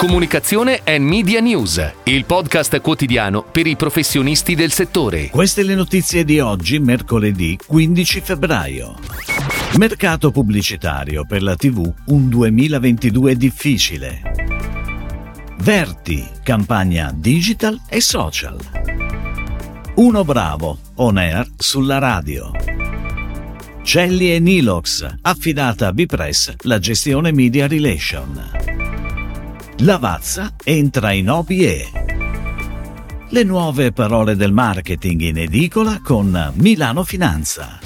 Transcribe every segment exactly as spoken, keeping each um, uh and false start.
Comunicazione e Media News, il podcast quotidiano per i professionisti del settore. Queste le notizie di oggi, mercoledì quindici febbraio. Mercato pubblicitario per la tivù, un duemilaventidue difficile. Verti, campagna digital e social. Uno Bravo, on air sulla radio. Celli e Nilox, affidata a Bpress la gestione media relation. Lavazza entra in O B E. Le nuove parole del marketing in edicola con Milano Finanza.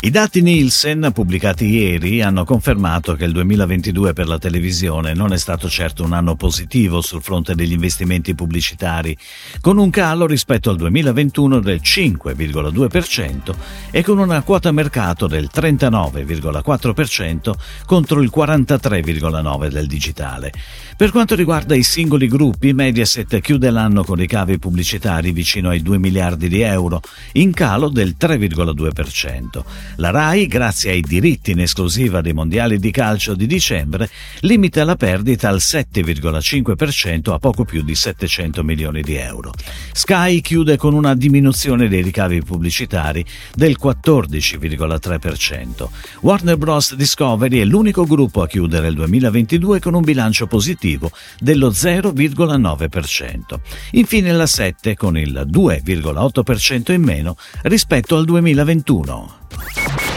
I dati Nielsen pubblicati ieri hanno confermato che il duemilaventidue per la televisione non è stato certo un anno positivo sul fronte degli investimenti pubblicitari, con un calo rispetto al duemilaventuno del cinque virgola due per cento e con una quota mercato del trentanove virgola quattro per cento contro il quarantatré virgola nove per cento del digitale. Per quanto riguarda i singoli gruppi, Mediaset chiude l'anno con ricavi pubblicitari vicino ai due miliardi di euro, in calo del tre virgola due per cento. La Rai, grazie ai diritti in esclusiva dei mondiali di calcio di dicembre, limita la perdita al sette virgola cinque per cento a poco più di settecento milioni di euro. Sky chiude con una diminuzione dei ricavi pubblicitari del quattordici virgola tre per cento. Warner Bros Discovery è l'unico gruppo a chiudere il duemilaventidue con un bilancio positivo dello zero virgola nove per cento. Infine la sette con il due virgola otto per cento in meno rispetto al duemilaventuno.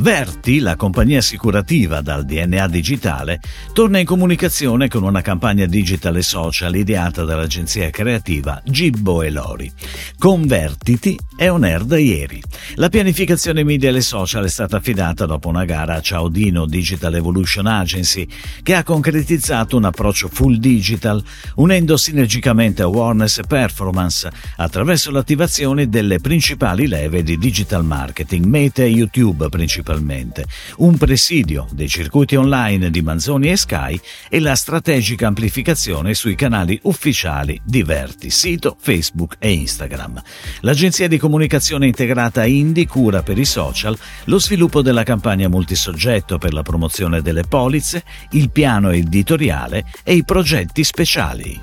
Verti, la compagnia assicurativa dal D N A digitale, torna in comunicazione con una campagna digital e social ideata dall'agenzia creativa Gibbo e Lori. Convertiti è on air da ieri. La pianificazione media e social è stata affidata dopo una gara a Ciaudino Digital Evolution Agency, che ha concretizzato un approccio full digital, unendo sinergicamente awareness e performance attraverso l'attivazione delle principali leve di digital marketing, Meta e YouTube principalmente. Un presidio dei circuiti online di Manzoni e Sky e la strategica amplificazione sui canali ufficiali di Verti, sito, Facebook e Instagram. L'agenzia di comunicazione integrata Indy cura per i social lo sviluppo della campagna multisoggetto per la promozione delle polizze, il piano editoriale e i progetti speciali.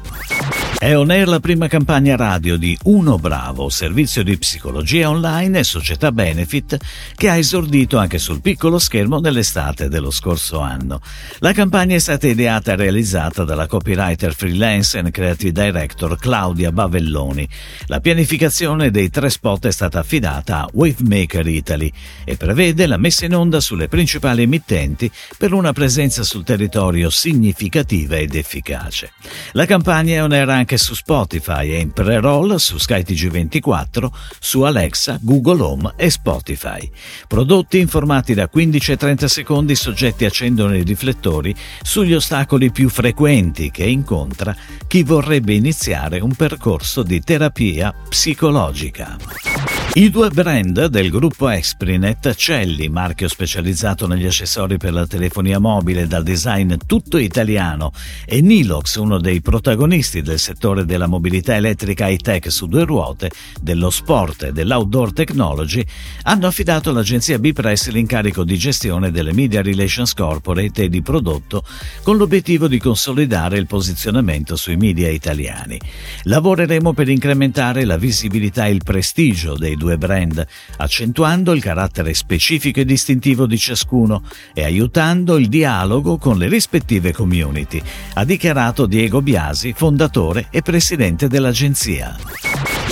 È on air la prima campagna radio di Uno Bravo, servizio di psicologia online e società benefit che ha esordito anche sul piccolo schermo nell'estate dello scorso anno. La campagna è stata ideata e realizzata dalla copywriter freelance and creative director Claudia Bavelloni. La pianificazione dei tre spot è stata affidata a Wavemaker Italy e prevede la messa in onda sulle principali emittenti per una presenza sul territorio significativa ed efficace. La campagna è on air anche su Spotify e in pre-roll su Sky T G ventiquattro, su Alexa, Google Home e Spotify. Prodotti informati da quindici e trenta secondi, i soggetti accendono i riflettori sugli ostacoli più frequenti che incontra chi vorrebbe iniziare un percorso di terapia psicologica. I due brand del gruppo Exprinet, Celli, marchio specializzato negli accessori per la telefonia mobile dal design tutto italiano, e Nilox, uno dei protagonisti del settore della mobilità elettrica high-tech su due ruote, dello sport e dell'outdoor technology, hanno affidato all'agenzia Bpress l'incarico di gestione delle media relations corporate e di prodotto con l'obiettivo di consolidare il posizionamento sui media italiani. Lavoreremo per incrementare la visibilità e il prestigio dei due brand, accentuando il carattere specifico e distintivo di ciascuno e aiutando il dialogo con le rispettive community, ha dichiarato Diego Biasi, fondatore e presidente dell'agenzia.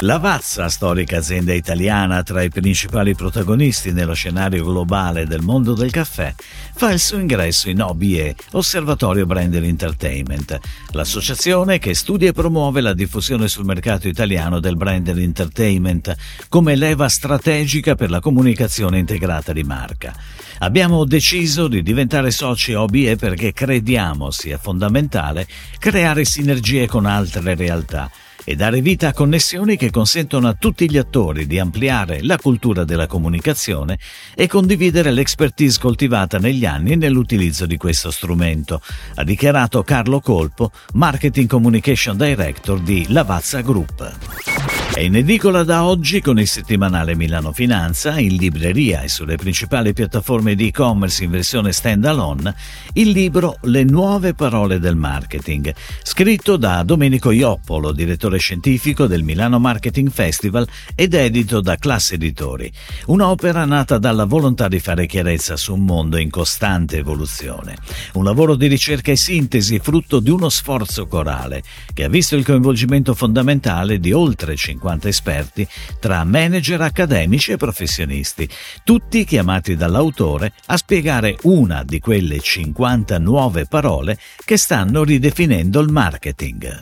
Lavazza, storica azienda italiana tra i principali protagonisti nello scenario globale del mondo del caffè, fa il suo ingresso in O B E, Osservatorio Brand Entertainment, l'associazione che studia e promuove la diffusione sul mercato italiano del brand entertainment come leva strategica per la comunicazione integrata di marca. Abbiamo deciso di diventare soci O B E perché crediamo sia fondamentale creare sinergie con altre realtà e dare vita a connessioni che consentono a tutti gli attori di ampliare la cultura della comunicazione e condividere l'expertise coltivata negli anni nell'utilizzo di questo strumento, ha dichiarato Carlo Colpo, Marketing Communication Director di Lavazza Group. È in edicola da oggi con il settimanale Milano Finanza, in libreria e sulle principali piattaforme di e-commerce in versione stand-alone, il libro Le nuove parole del marketing, scritto da Domenico Ioppolo, direttore scientifico del Milano Marketing Festival ed edito da Class Editori, un'opera nata dalla volontà di fare chiarezza su un mondo in costante evoluzione. Un lavoro di ricerca e sintesi frutto di uno sforzo corale che ha visto il coinvolgimento fondamentale di oltre cinquanta esperti tra manager, accademici e professionisti, tutti chiamati dall'autore a spiegare una di quelle cinquanta nuove parole che stanno ridefinendo il marketing.